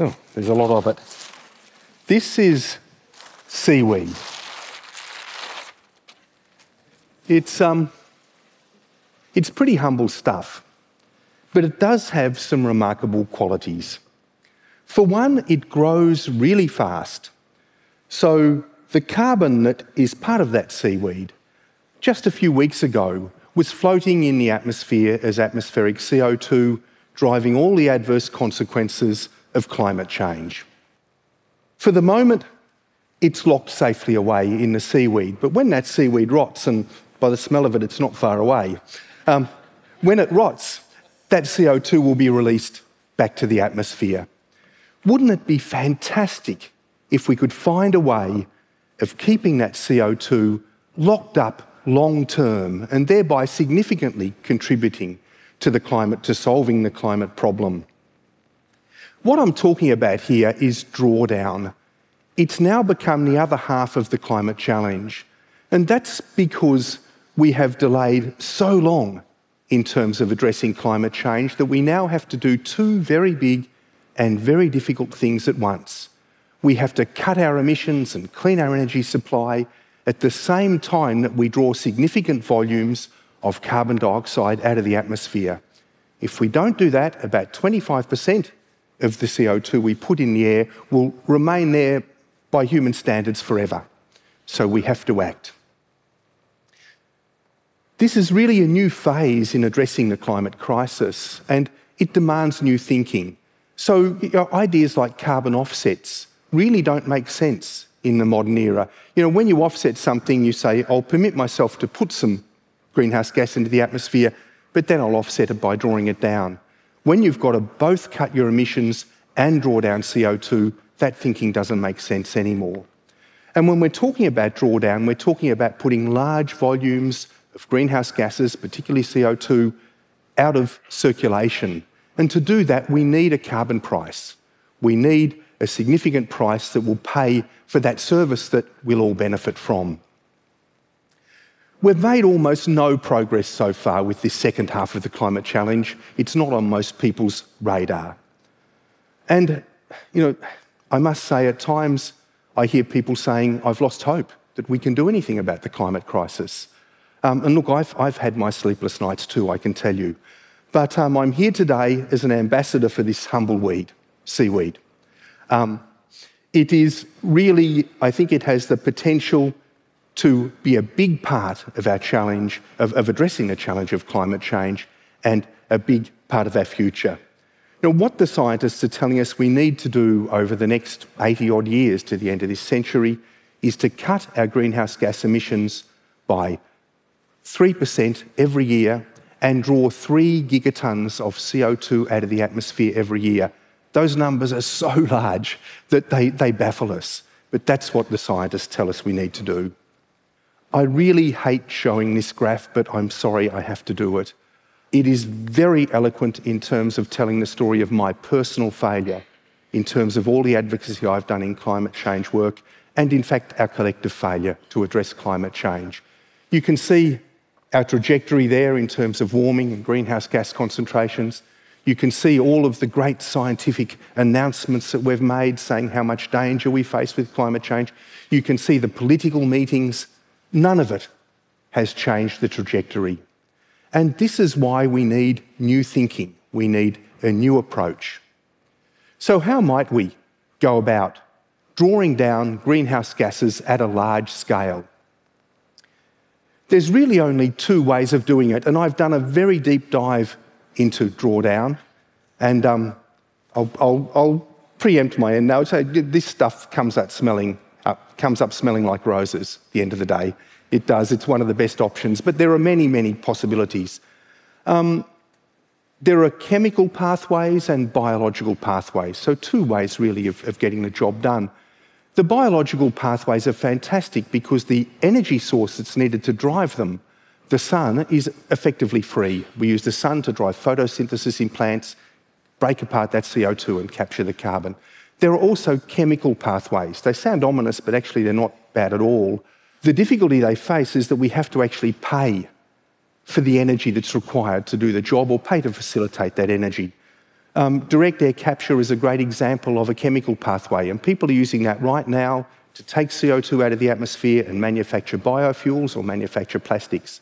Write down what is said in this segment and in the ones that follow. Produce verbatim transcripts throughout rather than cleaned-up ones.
Oh, there's a lot of it. This is seaweed. It's, um, it's pretty humble stuff, but it does have some remarkable qualities. For one, it grows really fast. So the carbon that is part of that seaweed just a few weeks ago was floating in the atmosphere as atmospheric C O two, driving all the adverse consequences of climate change. For the moment, it's locked safely away in the seaweed, but when that seaweed rots, and by the smell of it, it's not far away, um, when it rots, that C O two will be released back to the atmosphere. Wouldn't it be fantastic if we could find a way of keeping that C O two locked up long-term and thereby significantly contributing to the climate, to solving the climate problem? What I'm talking about here is drawdown. It's now become the other half of the climate challenge, and that's because we have delayed so long in terms of addressing climate change that we now have to do two very big and very difficult things at once. We have to cut our emissions and clean our energy supply at the same time that we draw significant volumes of carbon dioxide out of the atmosphere. If we don't do that, about twenty-five percent of the C O two we put in the air will remain there by human standards forever. So we have to act. This is really a new phase in addressing the climate crisis, and it demands new thinking. So you know, ideas like carbon offsets really don't make sense in the modern era. You know, when you offset something, you say, I'll permit myself to put some greenhouse gas into the atmosphere, but then I'll offset it by drawing it down. When you've got to both cut your emissions and draw down C O two, that thinking doesn't make sense anymore. And when we're talking about drawdown, we're talking about putting large volumes of greenhouse gases, particularly C O two, out of circulation. And to do that, we need a carbon price. We need a significant price that will pay for that service that we'll all benefit from. We've made almost no progress so far with this second half of the climate challenge. It's not on most people's radar. And, you know, I must say at times I hear people saying, I've lost hope that we can do anything about the climate crisis. Um, and look, I've, I've had my sleepless nights too, I can tell you. But um, I'm here today as an ambassador for this humble weed, seaweed. Um, it is really, I think it has the potential to be a big part of our challenge, of, of addressing the challenge of climate change, and a big part of our future. Now, what the scientists are telling us we need to do over the next eighty-odd years to the end of this century is to cut our greenhouse gas emissions by three percent every year and draw three gigatons of C O two out of the atmosphere every year. Those numbers are so large that they, they baffle us, but that's what the scientists tell us we need to do. I really hate showing this graph, but I'm sorry I have to do it. It is very eloquent in terms of telling the story of my personal failure, in terms of all the advocacy I've done in climate change work, and in fact, our collective failure to address climate change. You can see our trajectory there in terms of warming and greenhouse gas concentrations. You can see all of the great scientific announcements that we've made saying how much danger we face with climate change. You can see the political meetings. None of it has changed the trajectory. And this is why we need new thinking. We need a new approach. So how might we go about drawing down greenhouse gases at a large scale? There's really only two ways of doing it, and I've done a very deep dive into drawdown, and um, I'll, I'll, I'll preempt my end now. So this stuff comes out smelling Up, comes up smelling like roses at the end of the day. It does. It's one of the best options, but there are many, many possibilities. Um, there are chemical pathways and biological pathways, so two ways really of, of getting the job done. The biological pathways are fantastic because the energy source that's needed to drive them, the sun, is effectively free. We use the sun to drive photosynthesis in plants, break apart that C O two and capture the carbon. There are also chemical pathways. They sound ominous, but actually they're not bad at all. The difficulty they face is that we have to actually pay for the energy that's required to do the job or pay to facilitate that energy. Um, direct air capture is a great example of a chemical pathway, and people are using that right now to take C O two out of the atmosphere and manufacture biofuels or manufacture plastics.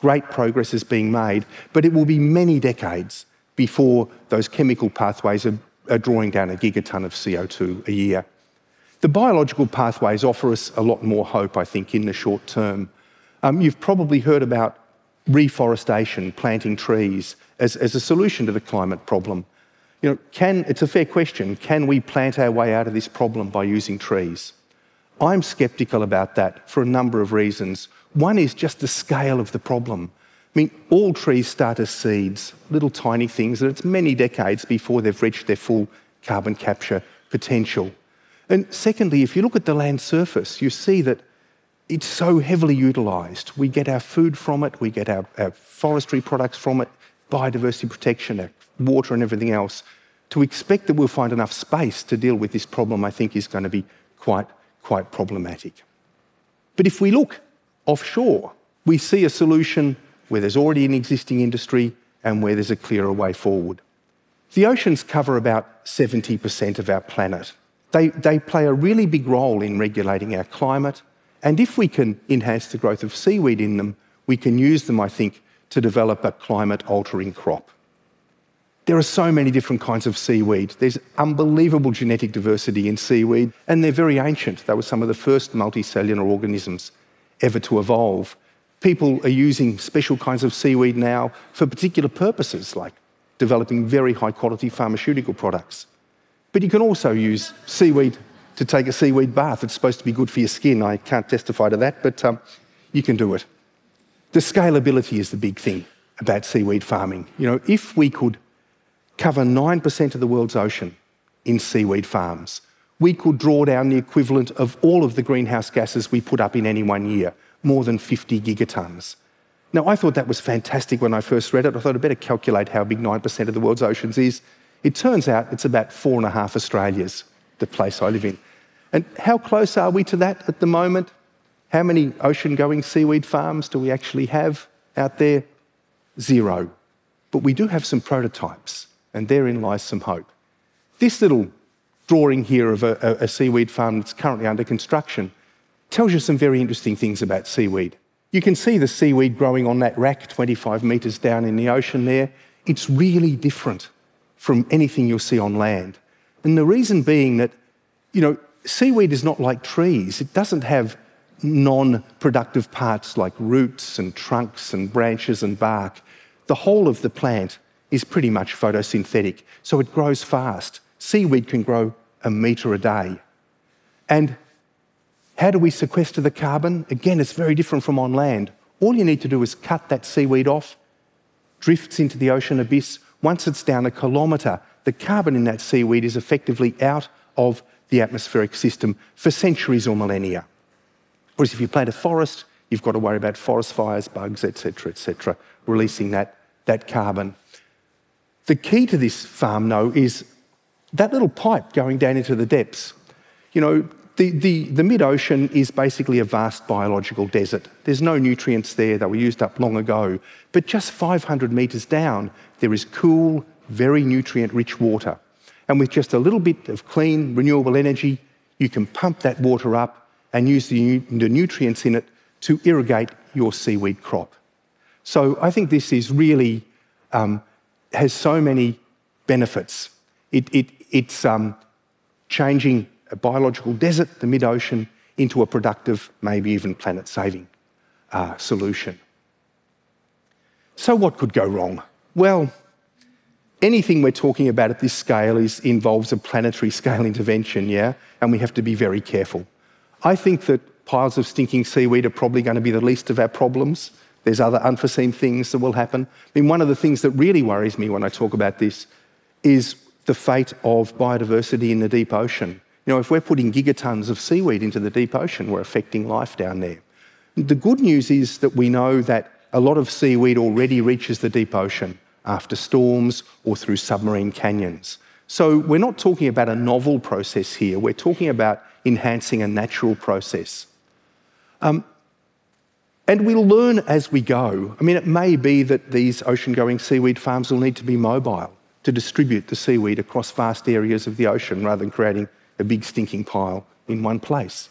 Great progress is being made, but it will be many decades before those chemical pathways are, are drawing down a gigaton of C O two a year. The biological pathways offer us a lot more hope, I think, in the short term. Um, you've probably heard about reforestation, planting trees, as, as a solution to the climate problem. You know, can, it's a fair question, can we plant our way out of this problem by using trees? I'm sceptical about that for a number of reasons. One is just the scale of the problem. I mean, all trees start as seeds, little tiny things, and it's many decades before they've reached their full carbon capture potential. And secondly, if you look at the land surface, you see that it's so heavily utilised. We get our food from it, we get our, our forestry products from it, biodiversity protection, our water and everything else. To expect that we'll find enough space to deal with this problem, I think, is going to be quite, quite problematic. But if we look offshore, we see a solution where there's already an existing industry and where there's a clearer way forward. The oceans cover about seventy percent of our planet. They, they play a really big role in regulating our climate, and if we can enhance the growth of seaweed in them, we can use them, I think, to develop a climate-altering crop. There are so many different kinds of seaweed. There's unbelievable genetic diversity in seaweed, and they're very ancient. They were some of the first multicellular organisms ever to evolve. People are using special kinds of seaweed now for particular purposes, like developing very high-quality pharmaceutical products. But you can also use seaweed to take a seaweed bath. It's supposed to be good for your skin. I can't testify to that, but um, you can do it. The scalability is the big thing about seaweed farming. You know, if we could cover nine percent of the world's ocean in seaweed farms, we could draw down the equivalent of all of the greenhouse gases we put up in any one year, more than fifty gigatons. Now, I thought that was fantastic when I first read it. I thought I'd better calculate how big nine percent of the world's oceans is. It turns out it's about four and a half Australias, the place I live in. And how close are we to that at the moment? How many ocean-going seaweed farms do we actually have out there? Zero. But we do have some prototypes, and therein lies some hope. This little drawing here of a, a, a seaweed farm that's currently under construction tells you some very interesting things about seaweed. You can see the seaweed growing on that rack twenty-five metres down in the ocean there. It's really different from anything you'll see on land. And the reason being that, you know, seaweed is not like trees. It doesn't have non-productive parts like roots and trunks and branches and bark. The whole of the plant is pretty much photosynthetic, so it grows fast. Seaweed can grow a metre a day. And how do we sequester the carbon? Again, it's very different from on land. All you need to do is cut that seaweed off, drifts into the ocean abyss. Once it's down a kilometre, the carbon in that seaweed is effectively out of the atmospheric system for centuries or millennia. Whereas if you plant a forest, you've got to worry about forest fires, bugs, et cetera, et cetera, releasing that, that carbon. The key to this farm, though, is that little pipe going down into the depths. You know, the, the, the mid-ocean is basically a vast biological desert. There's no nutrients there. They were used up long ago. But just five hundred metres down, there is cool, very nutrient-rich water. And with just a little bit of clean, renewable energy, you can pump that water up and use the, the nutrients in it to irrigate your seaweed crop. So I think this is really, um, has so many benefits. It, it, it's um, changing a biological desert, the mid-ocean, into a productive, maybe even planet-saving uh, solution. So what could go wrong? Well, anything we're talking about at this scale is, involves a planetary scale intervention, yeah? And we have to be very careful. I think that piles of stinking seaweed are probably going to be the least of our problems. There's other unforeseen things that will happen. I mean, one of the things that really worries me when I talk about this is the fate of biodiversity in the deep ocean. You know, if we're putting gigatons of seaweed into the deep ocean, we're affecting life down there. The good news is that we know that a lot of seaweed already reaches the deep ocean after storms or through submarine canyons. So we're not talking about a novel process here. We're talking about enhancing a natural process. Um, and we'll learn as we go. I mean, it may be that these ocean-going seaweed farms will need to be mobile. to distribute the seaweed across vast areas of the ocean rather than creating a big stinking pile in one place.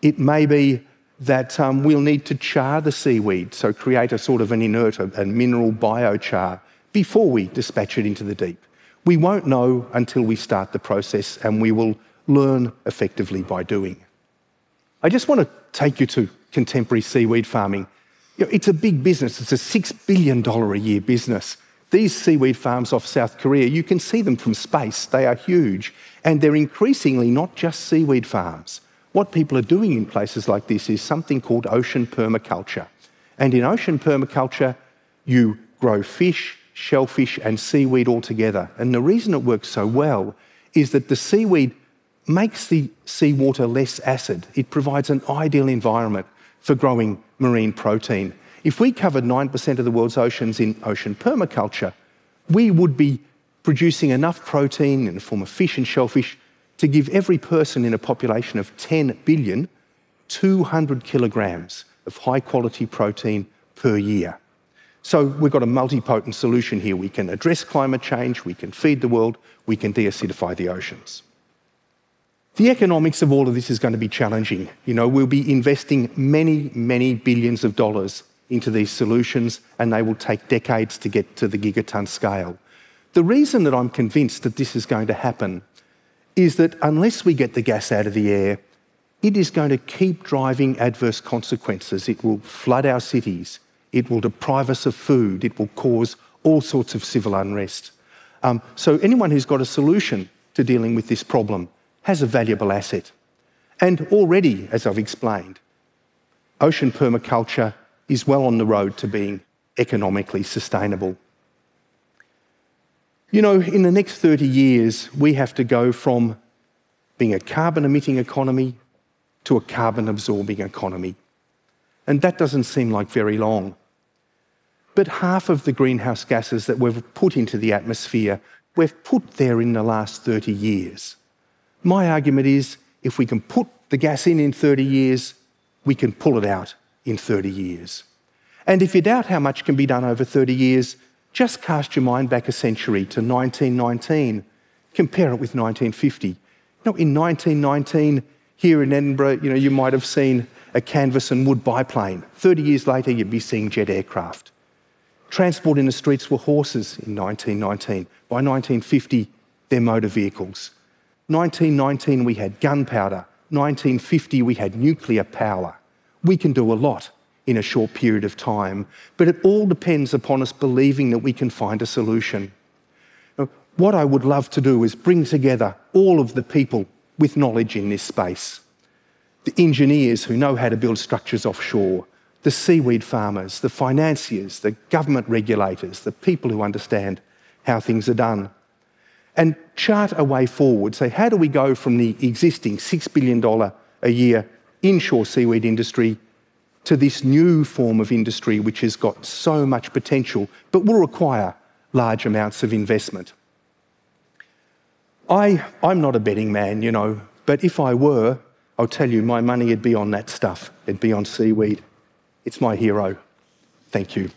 It may be that um, we'll need to char the seaweed, so create a sort of an inert, a, a mineral biochar, before we dispatch it into the deep. We won't know until we start the process, and we will learn effectively by doing. I just want to take you to contemporary seaweed farming. You know, it's a big business. It's a six billion dollars a year business. These seaweed farms off South Korea, you can see them from space. They are huge, and they're increasingly not just seaweed farms. What people are doing in places like this is something called ocean permaculture. And in ocean permaculture, you grow fish, shellfish and seaweed all together. And the reason it works so well is that the seaweed makes the seawater less acid. It provides an ideal environment for growing marine protein. If we covered nine percent of the world's oceans in ocean permaculture, we would be producing enough protein in the form of fish and shellfish to give every person in a population of ten billion, two hundred kilograms of high-quality protein per year. So we've got a multipotent solution here. We can address climate change, we can feed the world, we can de-acidify the oceans. The economics of all of this is going to be challenging. You know, we'll be investing many, many billions of dollars into these solutions, and they will take decades to get to the gigaton scale. The reason that I'm convinced that this is going to happen is that unless we get the gas out of the air, it is going to keep driving adverse consequences. It will flood our cities. It will deprive us of food. It will cause all sorts of civil unrest. Um, so anyone who's got a solution to dealing with this problem has a valuable asset. And already, as I've explained, ocean permaculture is well on the road to being economically sustainable. You know, in the next thirty years, we have to go from being a carbon-emitting economy to a carbon-absorbing economy. And that doesn't seem like very long. But half of the greenhouse gases that we've put into the atmosphere, we've put there in the last thirty years. My argument is, if we can put the gas in in thirty years, we can pull it out in thirty years. And if you doubt how much can be done over thirty years, just cast your mind back a century to nineteen nineteen, compare it with nineteen fifty. Now, in nineteen nineteen, here in Edinburgh, you know, you might have seen a canvas and wood biplane. thirty years later, you'd be seeing jet aircraft. Transport in the streets were horses in nineteen nineteen. By nineteen fifty, they're motor vehicles. nineteen nineteen, we had gunpowder. nineteen fifty, we had nuclear power. We can do a lot in a short period of time, but it all depends upon us believing that we can find a solution. Now, what I would love to do is bring together all of the people with knowledge in this space. The engineers who know how to build structures offshore, the seaweed farmers, the financiers, the government regulators, the people who understand how things are done, and chart a way forward. So how do we go from the existing six billion dollars a year inshore seaweed industry to this new form of industry which has got so much potential but will require large amounts of investment? I, I'm not a betting man, you know, but if I were, I'll tell you, my money would be on that stuff. It'd be on seaweed. It's my hero. Thank you.